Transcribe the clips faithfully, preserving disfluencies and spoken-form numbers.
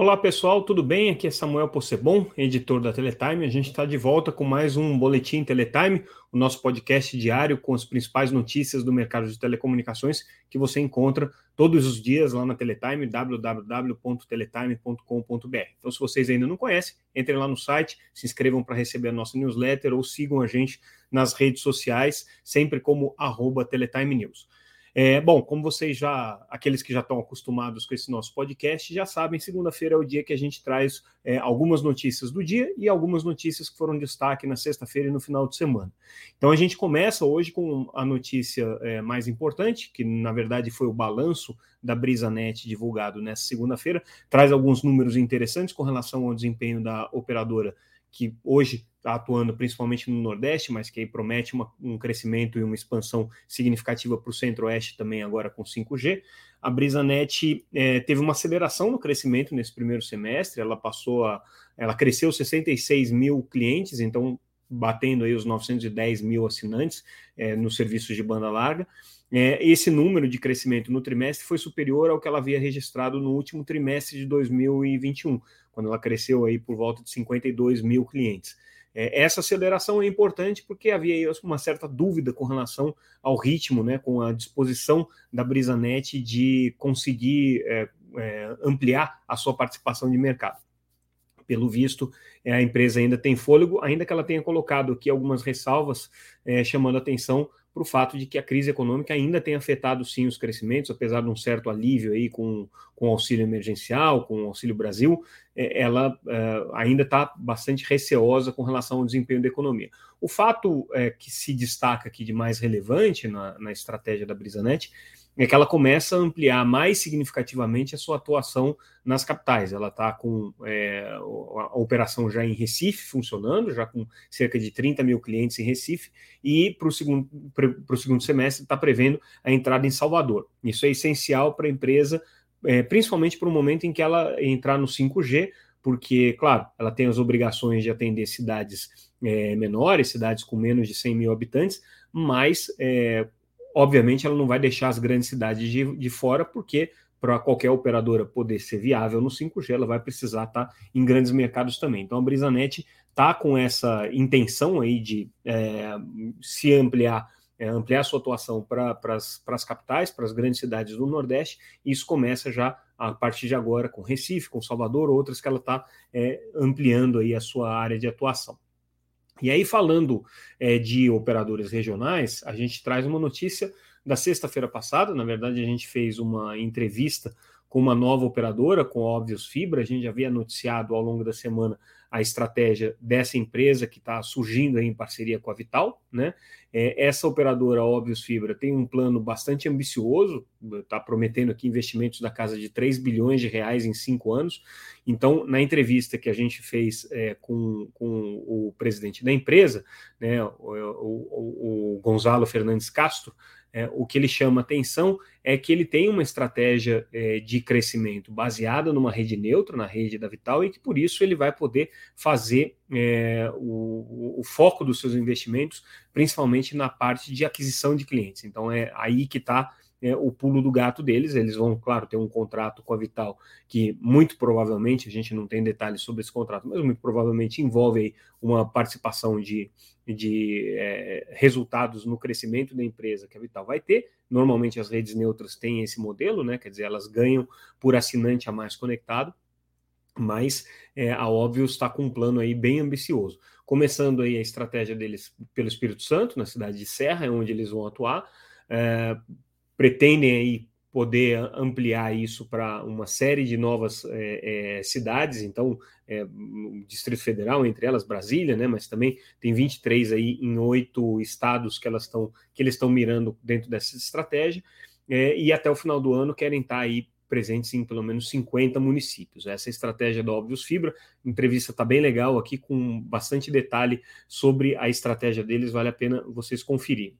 Olá pessoal, tudo bem? Aqui é Samuel Possebon, editor da Teletime. A gente está de volta com mais um Boletim Teletime, o nosso podcast diário com as principais notícias do mercado de telecomunicações que você encontra todos os dias lá na Teletime, w w w ponto teletime ponto com ponto b r. Então, se vocês ainda não conhecem, entrem lá no site, se inscrevam para receber a nossa newsletter ou sigam a gente nas redes sociais, sempre como arroba Teletime News. É, bom, como vocês já, aqueles que já estão acostumados com esse nosso podcast, já sabem, segunda-feira é o dia que a gente traz é, algumas notícias do dia e algumas notícias que foram destaque na sexta-feira e no final de semana. Então a gente começa hoje com a notícia é, mais importante, que na verdade foi o balanço da Brisanet divulgado nessa segunda-feira, traz alguns números interessantes com relação ao desempenho da operadora, que hoje está atuando principalmente no Nordeste, mas que aí promete uma, um crescimento e uma expansão significativa para o Centro-Oeste também agora com cinco G. A Brisanet é, teve uma aceleração no crescimento nesse primeiro semestre, ela passou a, ela cresceu sessenta e seis mil clientes, então batendo aí os novecentos e dez mil assinantes é, nos serviços de banda larga. É, esse número de crescimento no trimestre foi superior ao que ela havia registrado no último trimestre de dois mil e vinte e um, quando ela cresceu aí por volta de cinquenta e dois mil clientes. É, essa aceleração é importante porque havia aí uma certa dúvida com relação ao ritmo, né, com a disposição da Brisanet de conseguir é, é, ampliar a sua participação de mercado. Pelo visto, a empresa ainda tem fôlego, ainda que ela tenha colocado aqui algumas ressalvas, é, chamando atenção para o fato de que a crise econômica ainda tem afetado sim os crescimentos, apesar de um certo alívio aí com, com o auxílio emergencial, com o Auxílio Brasil, é, ela é, ainda está bastante receosa com relação ao desempenho da economia. O fato é, que se destaca aqui de mais relevante na, na estratégia da Brisanet é que ela começa a ampliar mais significativamente a sua atuação nas capitais. Ela está com é, a operação já em Recife funcionando, já com cerca de trinta mil clientes em Recife, e para o segundo, pro segundo semestre está prevendo a entrada em Salvador. Isso é essencial para a empresa, é, principalmente para o momento em que ela entrar no cinco G, porque, claro, ela tem as obrigações de atender cidades é, menores, cidades com menos de cem mil habitantes, mas... É, Obviamente, ela não vai deixar as grandes cidades de, de fora, porque para qualquer operadora poder ser viável no cinco G, ela vai precisar estar em grandes mercados também. Então, a Brisanet está com essa intenção aí de é, se ampliar, é, ampliar sua atuação para as capitais, para as grandes cidades do Nordeste, e isso começa já a partir de agora com Recife, com Salvador, outras que ela está é, ampliando aí a sua área de atuação. E aí, falando é, de operadores regionais, a gente traz uma notícia da sexta-feira passada. Na verdade, a gente fez uma entrevista com uma nova operadora, com a Óbvios Fibra. A gente já havia noticiado ao longo da semana a estratégia dessa empresa que está surgindo aí em parceria com a Vital, né? É, essa operadora, Óbvios Fibra, tem um plano bastante ambicioso, está prometendo aqui investimentos da casa de três bilhões de reais em cinco anos. Então, na entrevista que a gente fez é, com, com o presidente da empresa, né, o, o, o Gonzalo Fernandes Castro, É, o que ele chama atenção é que ele tem uma estratégia é, de crescimento baseada numa rede neutra, na rede da Vital, e que por isso ele vai poder fazer é, o, o foco dos seus investimentos, principalmente na parte de aquisição de clientes. Então é aí que está é, o pulo do gato deles. Eles vão, claro, ter um contrato com a Vital que muito provavelmente, a gente não tem detalhes sobre esse contrato, mas muito provavelmente envolve aí uma participação de... de é, resultados no crescimento da empresa que a Vital vai ter. Normalmente as redes neutras têm esse modelo, né? Quer dizer, elas ganham por assinante a mais conectado, mas é, a Óbvios está com um plano aí bem ambicioso. Começando aí a estratégia deles pelo Espírito Santo, na cidade de Serra, é onde eles vão atuar, é, pretendem aí poder ampliar isso para uma série de novas é, é, cidades, então é, o Distrito Federal, entre elas Brasília, né, mas também tem vinte e três aí em oito estados que elas estão que eles estão mirando dentro dessa estratégia, é, e até o final do ano querem estar aí presentes em pelo menos cinquenta municípios. Essa é a estratégia da Óbvios Fibra. A entrevista está bem legal aqui, com bastante detalhe sobre a estratégia deles, vale a pena vocês conferirem.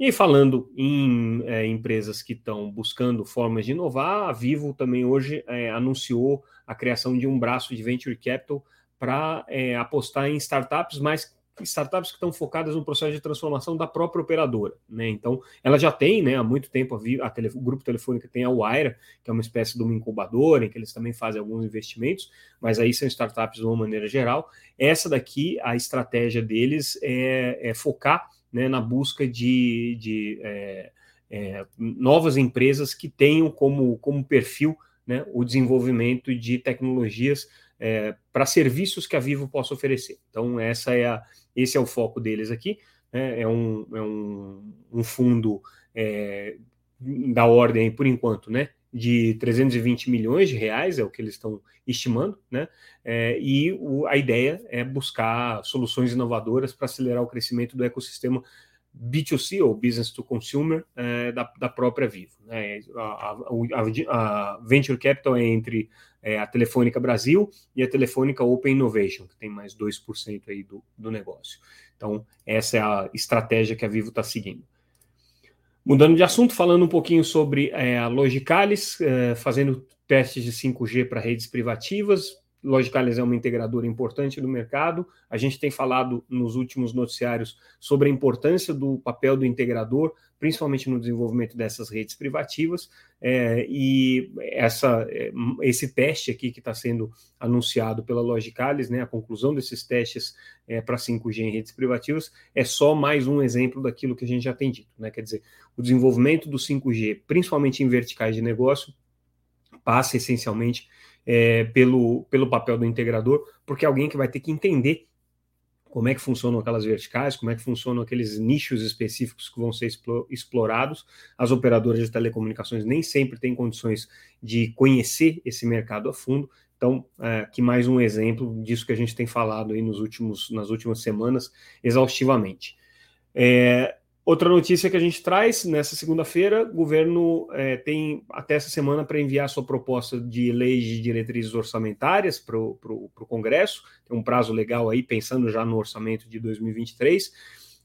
E aí, falando em é, empresas que estão buscando formas de inovar, a Vivo também hoje é, anunciou a criação de um braço de Venture Capital para é, apostar em startups, mas startups que estão focadas no processo de transformação da própria operadora, né? Então, ela já tem, né, há muito tempo, a, a tele, o Grupo Telefônica tem a Wayra, que é uma espécie de uma incubadora, em que eles também fazem alguns investimentos, mas aí são startups de uma maneira geral. Essa daqui, a estratégia deles é, é focar, né, na busca de, de é, é, novas empresas que tenham como, como perfil, né, o desenvolvimento de tecnologias É, para serviços que a Vivo possa oferecer. Então, essa é a, esse é o foco deles aqui, né? É um, é um, um fundo é, da ordem, por enquanto, né, de trezentos e vinte milhões de reais, é o que eles estão estimando, né? É, e o, a ideia é buscar soluções inovadoras para acelerar o crescimento do ecossistema B dois C, ou Business to Consumer, é, da, da própria Vivo, né? A, a, a Venture Capital é entre é, a Telefônica Brasil e a Telefônica Open Innovation, que tem mais dois por cento aí do, do negócio. Então, essa é a estratégia que a Vivo está seguindo. Mudando de assunto, falando um pouquinho sobre é, a Logicalis, é, fazendo testes de cinco G para redes privativas. Logicalis é uma integradora importante do mercado. A gente tem falado nos últimos noticiários sobre a importância do papel do integrador, principalmente no desenvolvimento dessas redes privativas, é, e essa, esse teste aqui que está sendo anunciado pela Logicalis, né, a conclusão desses testes é, para cinco G em redes privativas, é só mais um exemplo daquilo que a gente já tem dito, né? Quer dizer, o desenvolvimento do cinco G, principalmente em verticais de negócio, passa essencialmente É, pelo, pelo papel do integrador, porque é alguém que vai ter que entender como é que funcionam aquelas verticais, como é que funcionam aqueles nichos específicos que vão ser explorados. As operadoras de telecomunicações nem sempre têm condições de conhecer esse mercado a fundo. Então, aqui mais um exemplo disso que a gente tem falado aí nos últimos, nas últimas semanas, exaustivamente. É... Outra notícia que a gente traz, nessa segunda-feira, o governo é, tem até essa semana para enviar sua proposta de lei de diretrizes orçamentárias para o Congresso, tem um prazo legal aí, pensando já no orçamento de dois mil e vinte e três.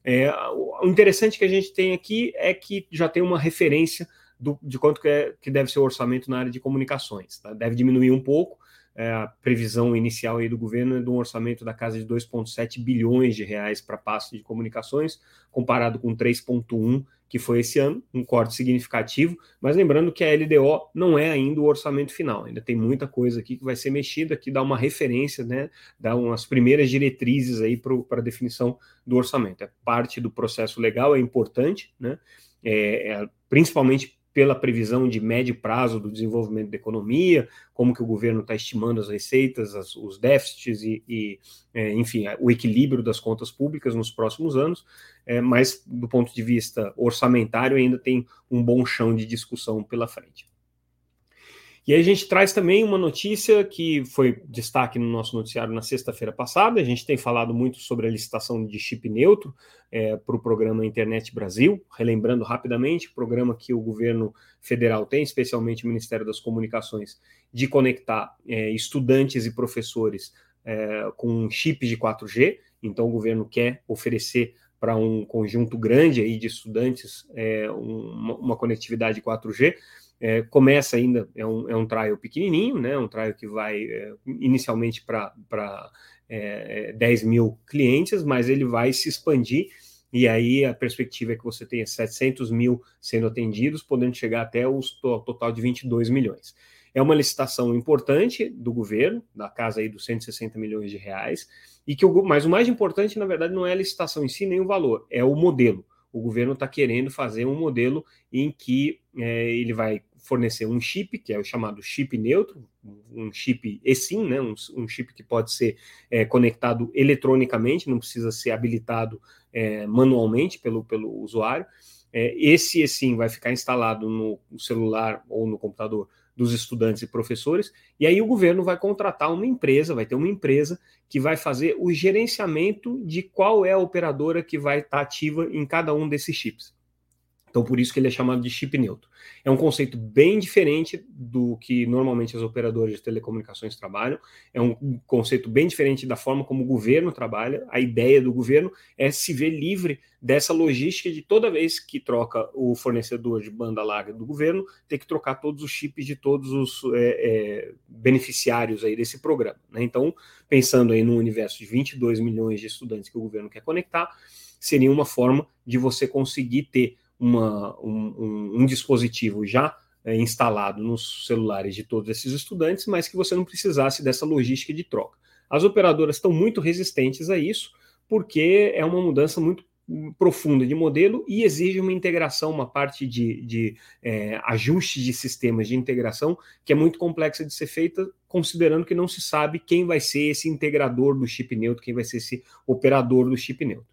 É, o interessante que a gente tem aqui é que já tem uma referência do, de quanto que, é, que deve ser o orçamento na área de comunicações, tá? Deve diminuir um pouco. É, a previsão inicial aí do governo é de um orçamento da casa de dois vírgula sete bilhões de reais para a pasta de comunicações, comparado com três vírgula um que foi esse ano, um corte significativo, mas lembrando que a L D O não é ainda o orçamento final, ainda tem muita coisa aqui que vai ser mexida, que dá uma referência, né, dá umas primeiras diretrizes aí para a definição do orçamento. É parte do processo legal, é importante, né, é, é, principalmente pela previsão de médio prazo do desenvolvimento da economia, como que o governo está estimando as receitas, as, os déficits e, e é, enfim, o equilíbrio das contas públicas nos próximos anos, é, mas do ponto de vista orçamentário ainda tem um bom chão de discussão pela frente. E aí a gente traz também uma notícia que foi destaque no nosso noticiário na sexta-feira passada. A gente tem falado muito sobre a licitação de chip neutro é, para o programa Internet Brasil. Relembrando rapidamente, o programa que o governo federal tem, especialmente o Ministério das Comunicações, de conectar é, estudantes e professores é, com chips de quatro G. Então o governo quer oferecer para um conjunto grande aí de estudantes é, uma, uma conectividade quatro G. É, começa ainda, é um, é um trial pequenininho, né, um trial que vai é, inicialmente para é, dez mil clientes, mas ele vai se expandir, e aí a perspectiva é que você tenha setecentos mil sendo atendidos, podendo chegar até o total de vinte e dois milhões. É uma licitação importante do governo, da casa aí dos cento e sessenta milhões de reais, e que o, mas o mais importante, na verdade, não é a licitação em si, nem o valor, é o modelo. O governo está querendo fazer um modelo em que é, ele vai fornecer um chip, que é o chamado chip neutro, um chip eSIM, né, um, um chip que pode ser é, conectado eletronicamente, não precisa ser habilitado é, manualmente pelo, pelo usuário. É, esse eSIM vai ficar instalado no celular ou no computador dos estudantes e professores, e aí o governo vai contratar uma empresa, vai ter uma empresa que vai fazer o gerenciamento de qual é a operadora que vai estar ativa em cada um desses chips. Então, por isso que ele é chamado de chip neutro. É um conceito bem diferente do que normalmente as operadoras de telecomunicações trabalham. É um conceito bem diferente da forma como o governo trabalha. A ideia do governo é se ver livre dessa logística de toda vez que troca o fornecedor de banda larga do governo, ter que trocar todos os chips de todos os é, é, beneficiários aí desse programa, né? Então, pensando aí no universo de vinte e dois milhões de estudantes que o governo quer conectar, seria uma forma de você conseguir ter Uma, um, um dispositivo já é, instalado nos celulares de todos esses estudantes, mas que você não precisasse dessa logística de troca. As operadoras estão muito resistentes a isso, porque é uma mudança muito profunda de modelo e exige uma integração, uma parte de, de é, ajuste de sistemas de integração que é muito complexa de ser feita, considerando que não se sabe quem vai ser esse integrador do chip neutro, quem vai ser esse operador do chip neutro.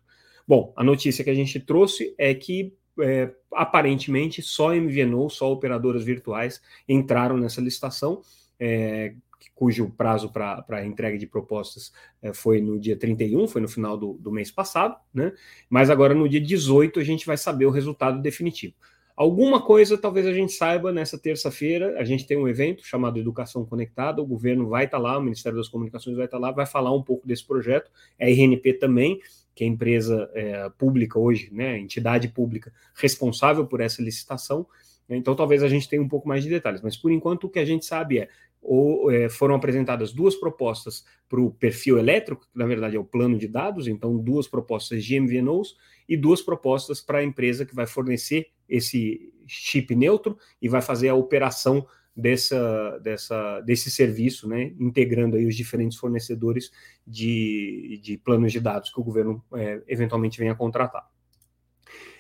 Bom, a notícia que a gente trouxe é que É, aparentemente só M V N O, só operadoras virtuais entraram nessa licitação, é, cujo prazo para pra entrega de propostas é, foi no dia trinta e um, foi no final do, do mês passado, né? Mas agora no dia dezoito a gente vai saber o resultado definitivo. Alguma coisa talvez a gente saiba nessa terça-feira. A gente tem um evento chamado Educação Conectada, o governo vai estar lá, o Ministério das Comunicações vai estar lá, vai falar um pouco desse projeto, a R N P também, que é a empresa é, pública hoje, né, entidade pública responsável por essa licitação. Então, talvez a gente tenha um pouco mais de detalhes. Mas, por enquanto, o que a gente sabe é, ou, é foram apresentadas duas propostas para o perfil elétrico, que, na verdade, é o plano de dados. Então, duas propostas de M V N Os e duas propostas para a empresa que vai fornecer esse chip neutro e vai fazer a operação Dessa, dessa, desse serviço, né, integrando aí os diferentes fornecedores de, de planos de dados que o governo é, eventualmente venha contratar.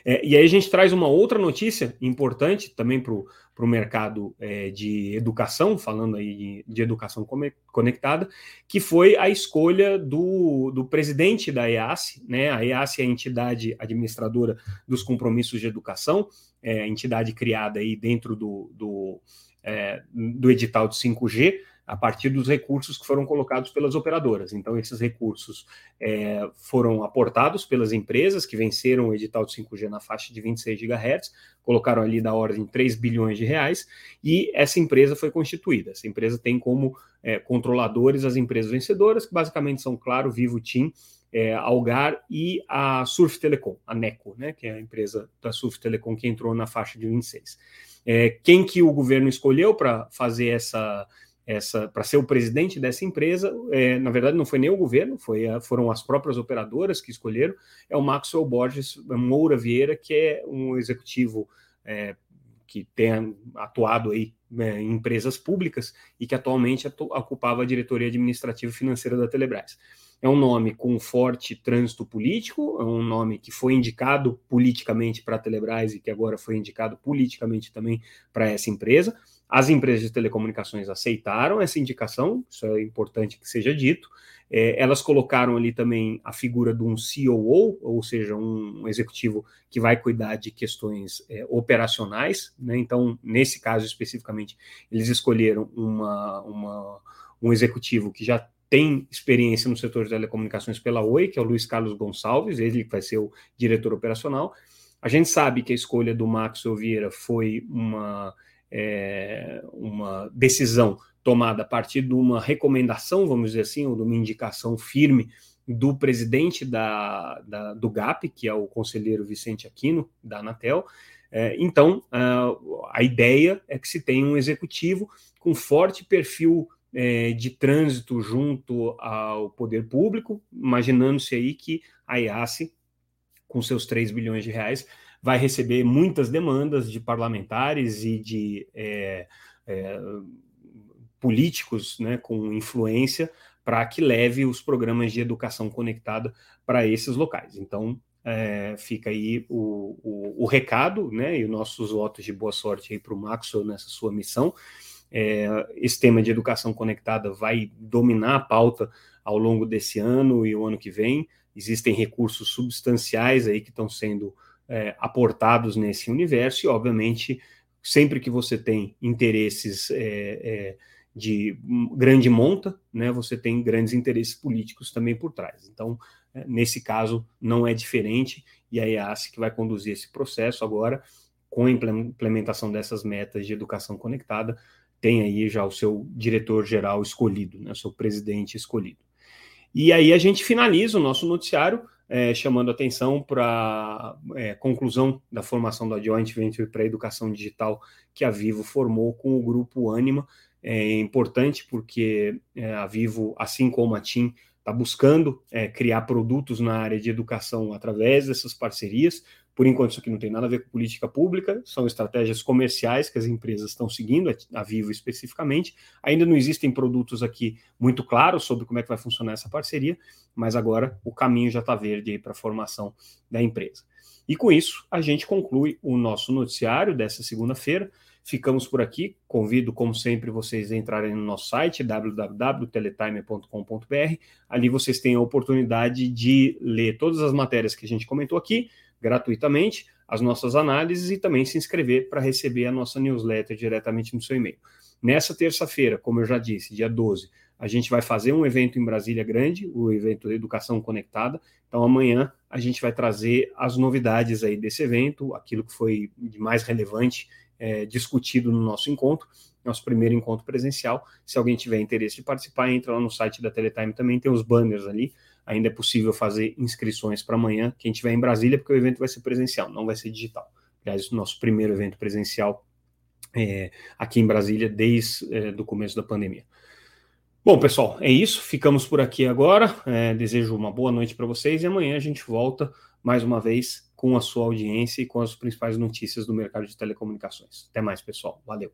É, e aí a gente traz uma outra notícia importante também para o mercado é, de educação, falando aí de, de educação conectada, que foi a escolha do, do presidente da E A S, né? A E A S é a entidade administradora dos compromissos de educação, é, entidade criada aí dentro do... do É, do edital de cinco G, a partir dos recursos que foram colocados pelas operadoras. Então, esses recursos é, foram aportados pelas empresas que venceram o edital de cinco G na faixa de vinte e seis gigahertz, colocaram ali da ordem três bilhões de reais, e essa empresa foi constituída. Essa empresa tem como é, controladores as empresas vencedoras, que basicamente são, claro, Vivo, TIM, É, Algar e a Surf Telecom, a Neco, né, que é a empresa da Surf Telecom que entrou na faixa de vinte e seis. É, quem que o governo escolheu para fazer essa, essa para ser o presidente dessa empresa, é, na verdade não foi nem o governo, foi a, foram as próprias operadoras que escolheram, é o Maxwell Borges Moura Vieira, que é um executivo é, que tem atuado aí né, em empresas públicas e que atualmente atu- ocupava a diretoria administrativa e financeira da Telebrás. É um nome com forte trânsito político, é um nome que foi indicado politicamente para a Telebrás e que agora foi indicado politicamente também para essa empresa. As empresas de telecomunicações aceitaram essa indicação, isso é importante que seja dito. É, elas colocaram ali também a figura de um C O O, ou seja, um executivo que vai cuidar de questões é, operacionais, né? Então, nesse caso especificamente, eles escolheram uma, uma, um executivo que já tem experiência no setor de telecomunicações pela Oi, que é o Luiz Carlos Gonçalves, ele que vai ser o diretor operacional. A gente sabe que a escolha do Maxwell Vieira foi uma, é, uma decisão tomada a partir de uma recomendação, vamos dizer assim, ou de uma indicação firme do presidente da, da, do G A P, que é o conselheiro Vicente Aquino, da Anatel. É, então, a, a ideia é que se tenha um executivo com forte perfil de trânsito junto ao poder público, imaginando-se aí que a E A S, com seus três bilhões de reais, vai receber muitas demandas de parlamentares e de é, é, políticos, né, com influência para que leve os programas de educação conectada para esses locais. Então, É, fica aí o, o, o recado, né, e os nossos votos de boa sorte aí para o Maxwell nessa sua missão. É, esse tema de educação conectada vai dominar a pauta ao longo desse ano e o ano que vem. Existem recursos substanciais aí que estão sendo é, aportados nesse universo e, obviamente, sempre que você tem interesses é, é, de grande monta, né, você tem grandes interesses políticos também por trás. Então, nesse caso, não é diferente, e a E A S que vai conduzir esse processo agora com a implementação dessas metas de educação conectada, tem aí já o seu diretor-geral escolhido, né, o seu presidente escolhido. E aí a gente finaliza o nosso noticiário é, chamando atenção para a é, conclusão da formação da Joint Venture para a Educação Digital que a Vivo formou com o grupo Ânima. É importante porque é, a Vivo, assim como a TIM, está buscando é, criar produtos na área de educação através dessas parcerias. Por enquanto, isso aqui não tem nada a ver com política pública, são estratégias comerciais que as empresas estão seguindo, a Vivo especificamente. Ainda não existem produtos aqui muito claros sobre como é que vai funcionar essa parceria, mas agora o caminho já está verde aí para a formação da empresa. E com isso, a gente conclui o nosso noticiário dessa segunda-feira. Ficamos por aqui. Convido, como sempre, vocês a entrarem no nosso site, w w w ponto teletime ponto com ponto b r. Ali vocês têm a oportunidade de ler todas as matérias que a gente comentou aqui, gratuitamente, as nossas análises e também se inscrever para receber a nossa newsletter diretamente no seu e-mail. Nessa terça-feira, como eu já disse, dia doze, a gente vai fazer um evento em Brasília grande, o evento Educação Conectada. Então, amanhã a gente vai trazer as novidades aí desse evento, aquilo que foi de mais relevante é, discutido no nosso encontro, nosso primeiro encontro presencial. Se alguém tiver interesse de participar, entra lá no site da Teletime também, tem os banners ali. Ainda é possível fazer inscrições para amanhã, quem estiver em Brasília, porque o evento vai ser presencial, não vai ser digital. Aliás, o nosso primeiro evento presencial é, aqui em Brasília desde é, do começo da pandemia. Bom, pessoal, é isso. Ficamos por aqui agora. É, desejo uma boa noite para vocês e amanhã a gente volta mais uma vez com a sua audiência e com as principais notícias do mercado de telecomunicações. Até mais, pessoal. Valeu.